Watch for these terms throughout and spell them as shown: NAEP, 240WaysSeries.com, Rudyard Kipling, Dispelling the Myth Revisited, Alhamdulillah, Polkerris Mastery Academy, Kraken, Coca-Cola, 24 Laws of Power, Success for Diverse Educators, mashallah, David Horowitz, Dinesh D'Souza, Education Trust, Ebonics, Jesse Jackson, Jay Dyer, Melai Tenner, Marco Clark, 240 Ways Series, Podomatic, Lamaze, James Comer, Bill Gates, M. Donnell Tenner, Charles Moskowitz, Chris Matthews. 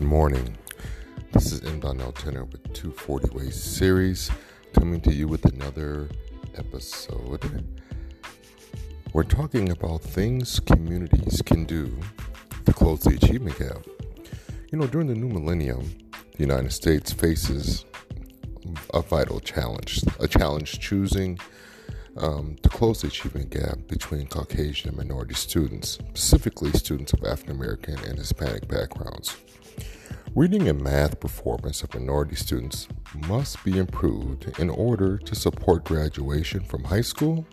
Good morning. This is M. Donnell Tenner with 240 Ways Series, coming to you with another episode. We're talking about things communities can do to close the achievement gap. You know, during the new millennium, the United States faces a vital challenge, a challenge choosing to close the achievement gap between Caucasian and minority students, specifically students of African American and Hispanic backgrounds. Reading and math performance of minority students must be improved in order to support graduation from high school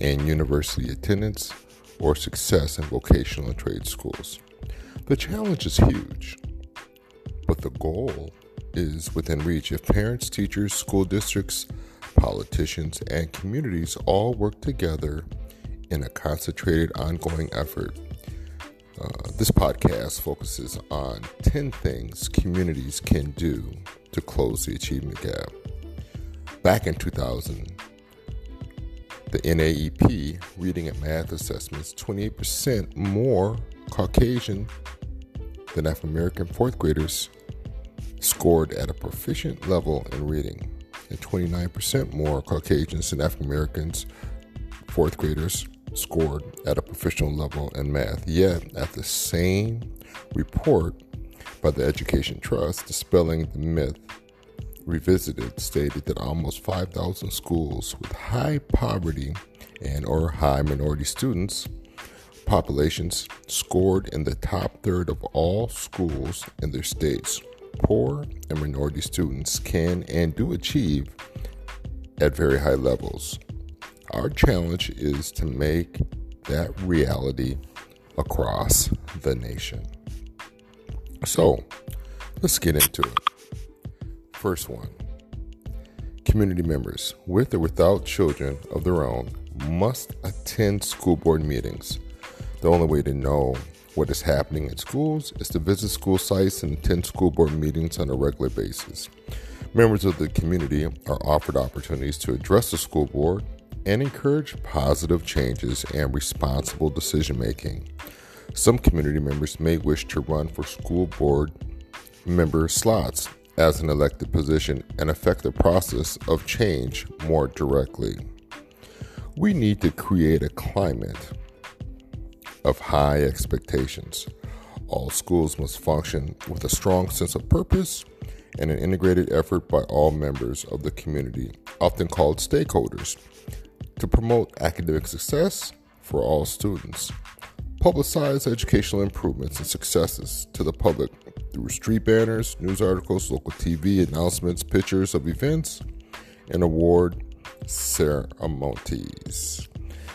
and university attendance or success in vocational and trade schools. The challenge is huge, but the goal is within reach if parents, teachers, school districts, politicians, and communities all work together in a concentrated, ongoing effort. This podcast focuses on 10 things communities can do to close the achievement gap. Back in 2000, the NAEP reading and math assessments, 28% more Caucasian than African American fourth graders scored at a proficient level in reading, and 29% more Caucasians and African Americans, fourth graders, scored at a professional level in math. Yet, at the same report by the Education Trust, Dispelling the Myth Revisited stated that almost 5,000 schools with high poverty and or high minority students populations scored in the top third of all schools in their states. Poor and minority students can and do achieve at very high levels. Our challenge is to make that reality across the nation. So, let's get into it. First one, community members with or without children of their own must attend school board meetings. The only way to know what is happening in schools is to visit school sites and attend school board meetings on a regular basis. Members of the community are offered opportunities to address the school board and encourage positive changes and responsible decision-making. Some community members may wish to run for school board member slots as an elected position and affect the process of change more directly. We need to create a climate of high expectations. All schools must function with a strong sense of purpose and an integrated effort by all members of the community, often called stakeholders, to promote academic success for all students. Publicize educational improvements and successes to the public through street banners, news articles, local TV announcements, pictures of events, and award ceremonies.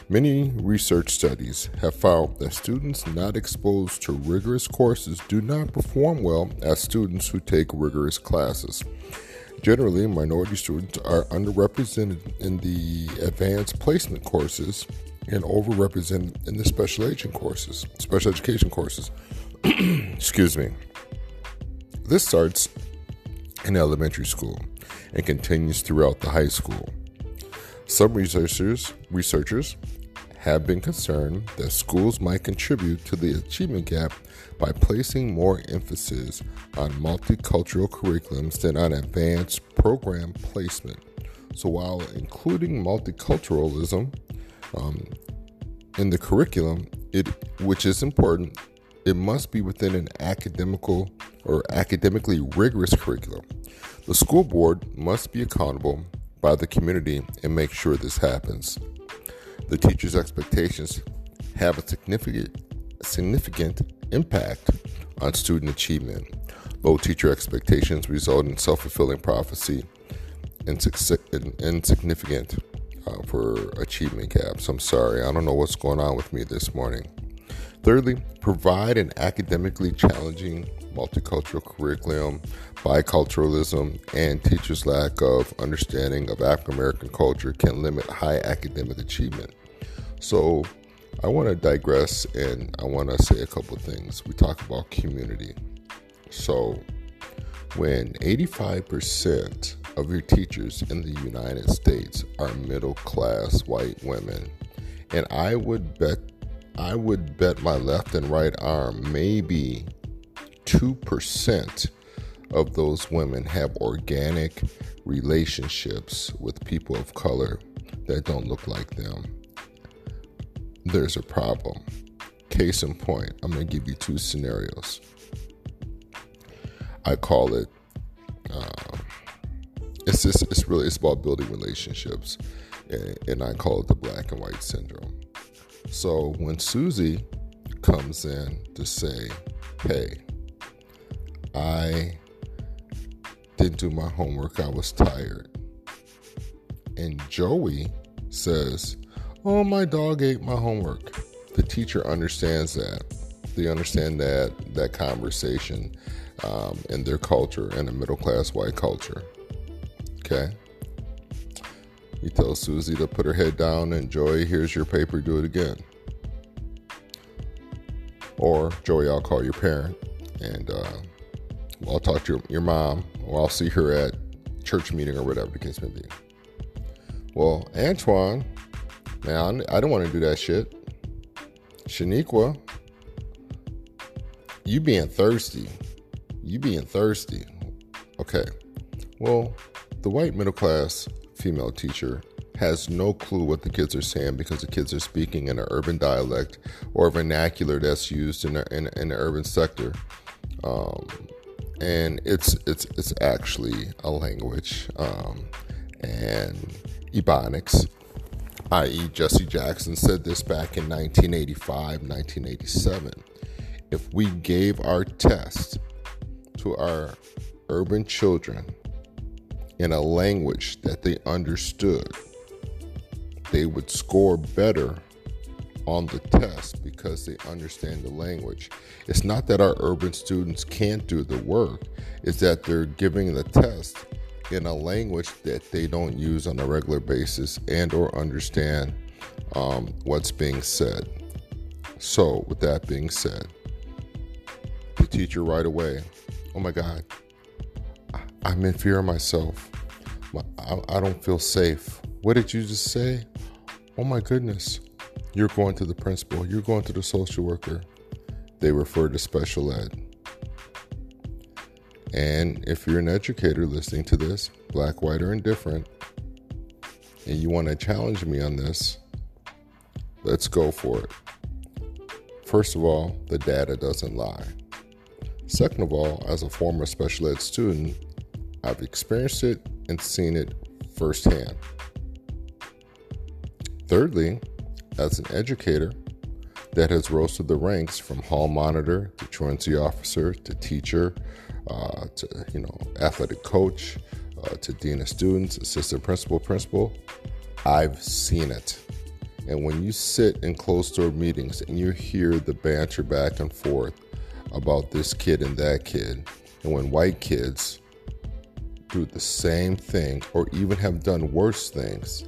Many research studies have found that students not exposed to rigorous courses do not perform well as students who take rigorous classes. Generally, minority students are underrepresented in the advanced placement courses and overrepresented in the special education courses. Excuse me. This starts in elementary school and continues throughout the high school. Some researchers have been concerned that schools might contribute to the achievement gap by placing more emphasis on multicultural curriculums than on advanced program placement. So while including multiculturalism in the curriculum, which is important, it must be within an academical or academically rigorous curriculum. The school board must be accountable by the community and make sure this happens. The teachers' expectations have a significant impact on student achievement. Low teacher expectations result in self-fulfilling prophecy and insignificant for achievement gaps. I'm sorry, I don't know what's going on with me this morning. Thirdly, provide an academically challenging multicultural curriculum, biculturalism, and teachers' lack of understanding of African American culture can limit high academic achievement. So I want to digress and I want to say a couple things. We talk about community. So when 85% of your teachers in the United States are middle class white women, and I would bet my left and right arm maybe 2% of those women have organic relationships with people of color that don't look like them. There's a problem. Case in point, I'm going to give you two scenarios. I call it, it's about building relationships, and I call it the black and white syndrome. So when Susie comes in to say, hey, I didn't do my homework, I was tired, and Joey says, oh, my dog ate my homework. The teacher understands that. They understand that conversation in their culture, in a middle-class white culture. Okay? He tells Susie to put her head down and, Joey, here's your paper, do it again. Or, Joey, I'll call your parent and I'll talk to your mom, or I'll see her at church meeting or whatever the case may be. Well, Antoine, man, I don't want to do that shit. Shaniqua, you being thirsty. You being thirsty. Okay. Well, the white middle class female teacher has no clue what the kids are saying because the kids are speaking in an urban dialect or vernacular that's used in the urban sector. And it's actually a language. And Ebonics, i.e. Jesse Jackson, said this back in 1985, 1987. If we gave our test to our urban children in a language that they understood, they would score better on the test because they understand the language. It's not that our urban students can't do the work, it's that they're giving the test in a language that they don't use on a regular basis and or understand what's being said. So with that being said, the teacher right away, oh my God, I'm in fear of myself. I don't feel safe. What did you just say? Oh my goodness. You're going to the principal. You're going to the social worker. They refer to special ed. And if you're an educator listening to this, black, white, or indifferent, and you want to challenge me on this, let's go for it. First of all, the data doesn't lie. Second of all, as a former special ed student, I've experienced it and seen it firsthand. Thirdly, as an educator that has rose through the ranks from hall monitor to truancy officer to teacher to athletic coach to dean of students, assistant principal, I've seen it. And when you sit in closed door meetings and you hear the banter back and forth about this kid and that kid, and when white kids do the same thing or even have done worse things,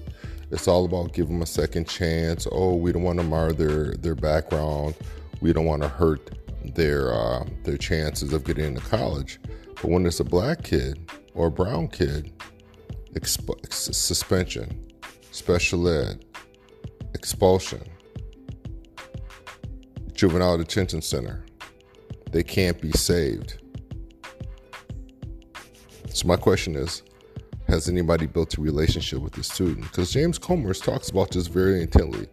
it's all about giving them a second chance. Oh, we don't want to mar their background. We don't want to hurt their chances of getting into college. But when it's a black kid or a brown kid, suspension, special ed, expulsion, juvenile detention center, they can't be saved. So my question is, has anybody built a relationship with the student? Because James Comer talks about this very intently.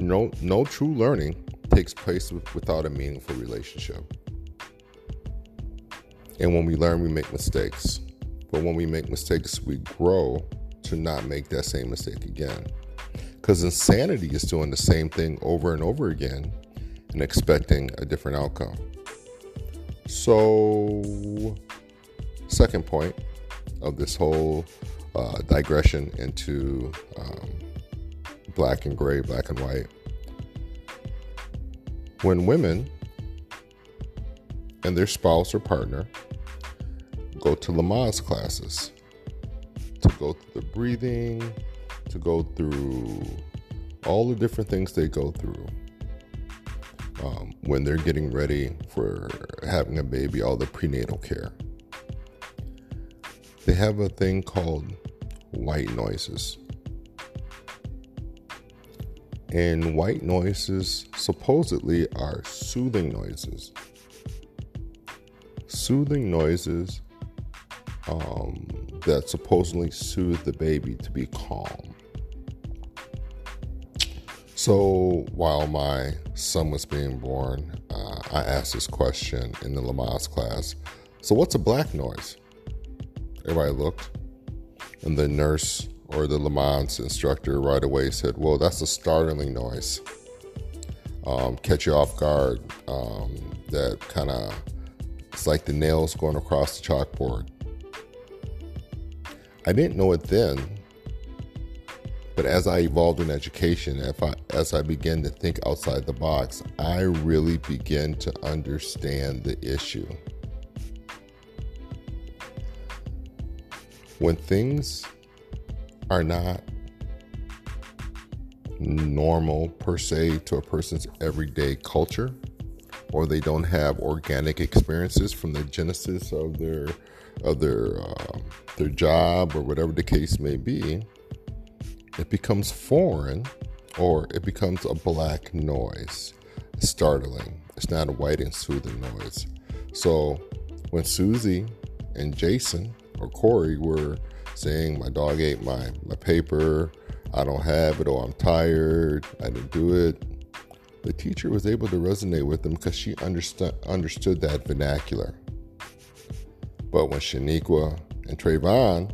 No true learning takes place without a meaningful relationship. And when we learn, we make mistakes. But when we make mistakes, we grow to not make that same mistake again. Because insanity is doing the same thing over and over again and expecting a different outcome. So, second point of this whole digression into black and gray, black and white. When women and their spouse or partner go to Lamaze classes, to go through the breathing, to go through all the different things they go through when they're getting ready for having a baby, all the prenatal care, they have a thing called white noises. And white noises supposedly are soothing noises. soothing noises that supposedly soothe the baby to be calm. So while my son was being born, I asked this question in the Lamaze class. So what's a black noise? Everybody looked, and the nurse or the Lamaze instructor right away said, well, that's a startling noise. Catch you off guard. That kind of, it's like the nails going across the chalkboard. I didn't know it then, but as I evolved in education, as I began to think outside the box, I really began to understand the issue. When things are not normal per se to a person's everyday culture, or they don't have organic experiences from the genesis of their job or whatever the case may be, it becomes foreign, or it becomes a black noise. It's startling. It's not a white and soothing noise. So when Susie and Jason or Corey were saying, my dog ate my paper, I don't have it, or I'm tired, I didn't do it, the teacher was able to resonate with them because she understood that vernacular. But when Shaniqua and Trayvon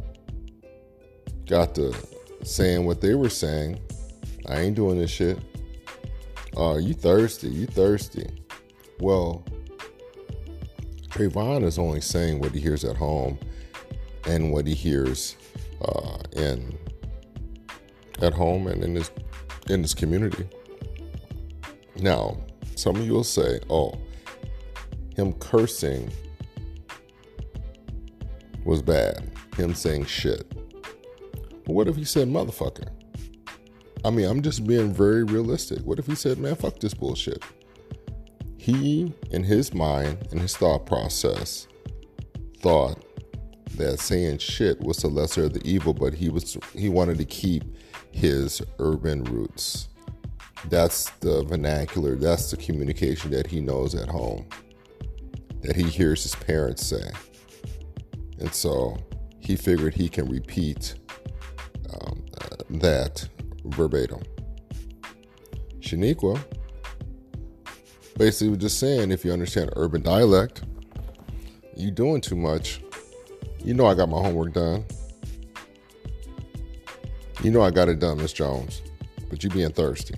got to saying what they were saying, I ain't doing this shit. Oh, you thirsty. Well, Trayvon is only saying what he hears at home and what he hears in his community. Now, some of you will say, oh, him cursing was bad. Him saying shit. But what if he said motherfucker? I mean, I'm just being very realistic. What if he said, man, fuck this bullshit? He, in his mind, in his thought process, thought that saying shit was the lesser of the evil, but he wanted to keep his urban roots. That's the vernacular. That's the communication that he knows at home, that he hears his parents say. And so he figured he can repeat that verbatim. Shaniqua basically was just saying, if you understand urban dialect, you doing too much. You know I got my homework done. You know I got it done, Miss Jones. But you being thirsty.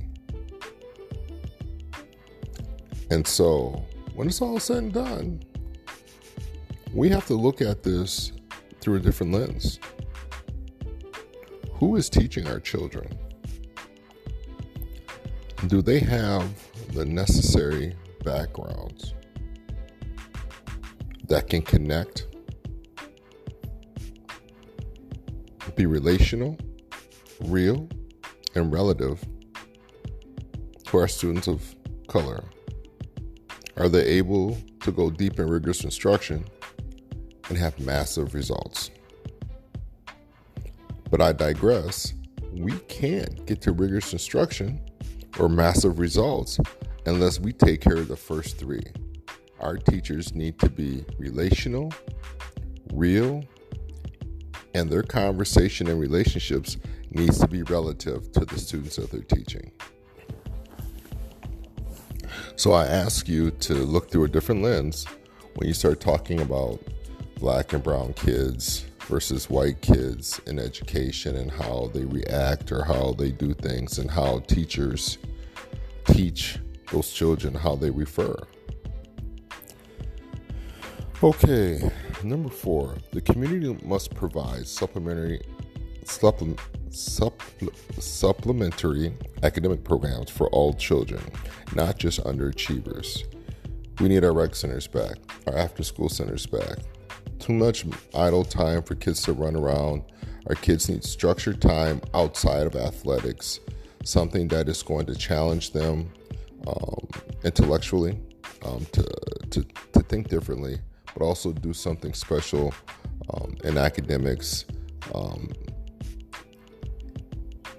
And so, when it's all said and done, we have to look at this through a different lens. Who is teaching our children? Do they have the necessary backgrounds that can connect, be relational, real, and relative to our students of color? Are they able to go deep in rigorous instruction and have massive results? But I digress. We can't get to rigorous instruction or massive results unless we take care of the first three. Our teachers need to be relational, real, and their conversation and relationships needs to be relative to the students that they're teaching. So I ask you to look through a different lens when you start talking about black and brown kids versus white kids in education and how they react or how they do things and how teachers teach those children, how they refer. Okay, number 4, the community must provide supplementary academic programs for all children, not just underachievers. We need our rec centers back, our after-school centers back. Too much idle time for kids to run around. Our kids need structured time outside of athletics, something that is going to challenge them intellectually, to think differently, but also do something special in academics,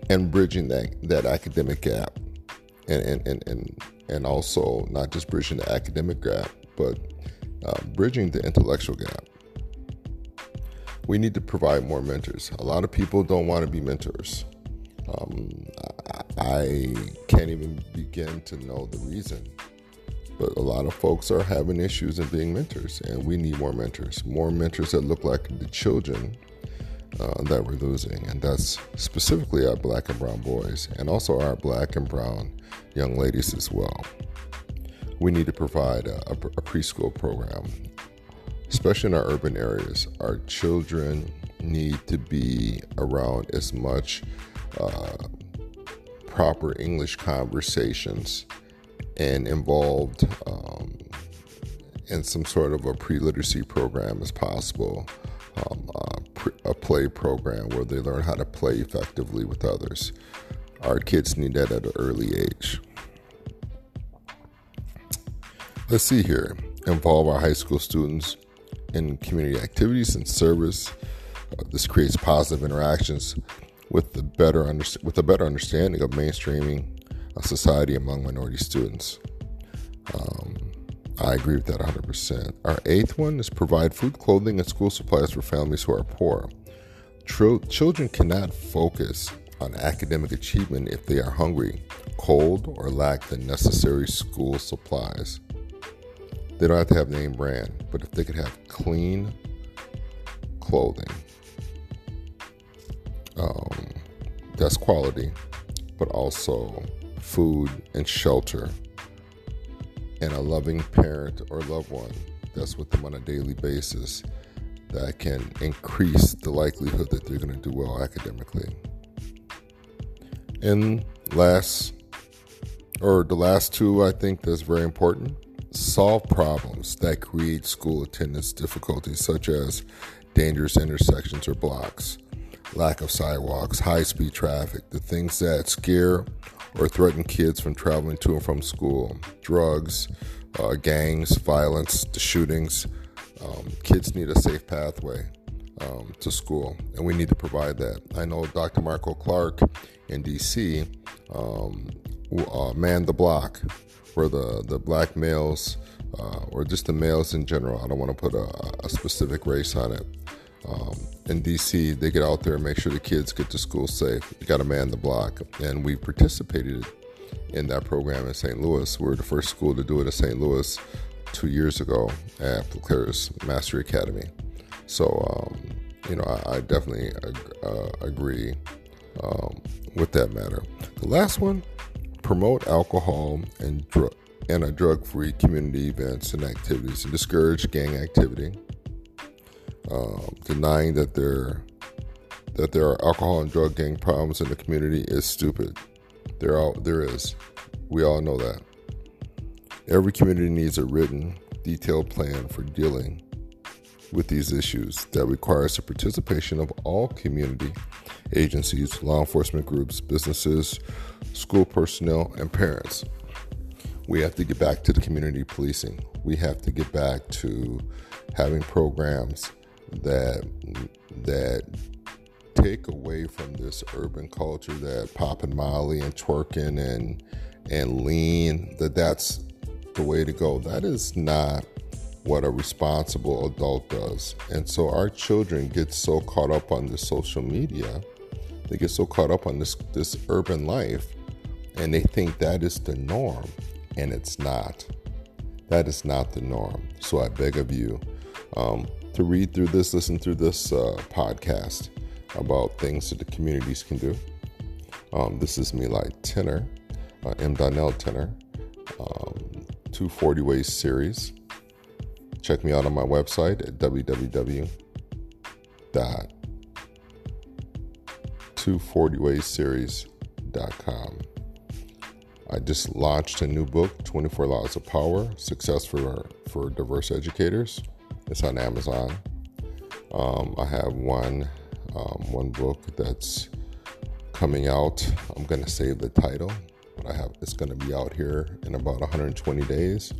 and bridging that academic gap, and also not just bridging the academic gap, but bridging the intellectual gap. We need to provide more mentors. A lot of people don't want to be mentors. I can't even begin to know the reason. But a lot of folks are having issues in being mentors, and we need more mentors that look like the children that we're losing. And that's specifically our black and brown boys, and also our black and brown young ladies as well. We need to provide a preschool program, especially in our urban areas. Our children need to be around as much proper English conversations and involved in some sort of a pre-literacy program as possible, a play program where they learn how to play effectively with others. Our kids need that at an early age. Let's see here. Involve our high school students in community activities and service. This creates positive interactions with a better understanding of mainstreaming society among minority students. I agree with that 100%. Our eighth one is provide food, clothing, and school supplies for families who are poor. Children cannot focus on academic achievement if they are hungry, cold, or lack the necessary school supplies. They don't have to have name brand, but if they could have clean clothing, that's quality, but also food and shelter and a loving parent or loved one that's with them on a daily basis that can increase the likelihood that they're going to do well academically. And the last two, I think that's very important. Solve problems that create school attendance difficulties, such as dangerous intersections or blocks, lack of sidewalks, high-speed traffic, the things that scare or threaten kids from traveling to and from school, drugs, gangs, violence, the shootings. Kids need a safe pathway to school, and we need to provide that. I know Dr. Marco Clark in D.C. manned the block where the black males, or just the males in general, I don't want to put a specific race on it, in D.C., they get out there and make sure the kids get to school safe. You got to man the block. And we participated in that program in St. Louis. We were the first school to do it in St. Louis 2 years ago at Polkerris Mastery Academy. So, I definitely agree with that matter. The last one, promote alcohol and drug-free community events and activities, and discourage gang activity. Denying that there are alcohol and drug gang problems in the community is stupid. There is. We all know that. Every community needs a written, detailed plan for dealing with these issues that requires the participation of all community agencies, law enforcement groups, businesses, school personnel, and parents. We have to get back to the community policing. We have to get back to having programs that take away from this urban culture that popping Molly and twerking and lean, that's the way to go. That is not what a responsible adult does. And so our children get so caught up on the social media, they get so caught up on this urban life, and they think that is the norm, and it's not. That is not the norm. So I beg of you, to read through this, listen through this podcast about things that the communities can do. This is Melai Tenner, M. Donnell Tenner, 240 Ways Series. Check me out on my website at www.240WaysSeries.com. I just launched a new book, 24 Laws of Power, Success for Diverse Educators. It's on Amazon. I have one book that's coming out. I'm going to save the title, but it's going to be out here in about 120 days.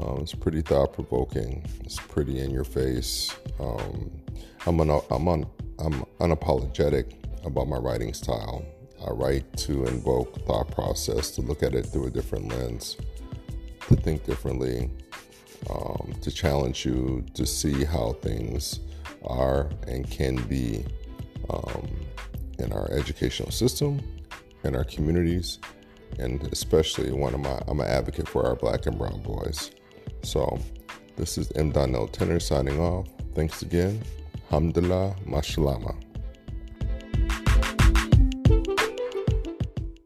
It's pretty thought-provoking. It's pretty in your face. I'm unapologetic about my writing style. I write to invoke thought process, to look at it through a different lens, to think differently, to challenge you to see how things are and can be in our educational system, in our communities, and especially I'm an advocate for our black and brown boys. So this is M. Donnell Tenner signing off. Thanks again. Alhamdulillah, mashallah.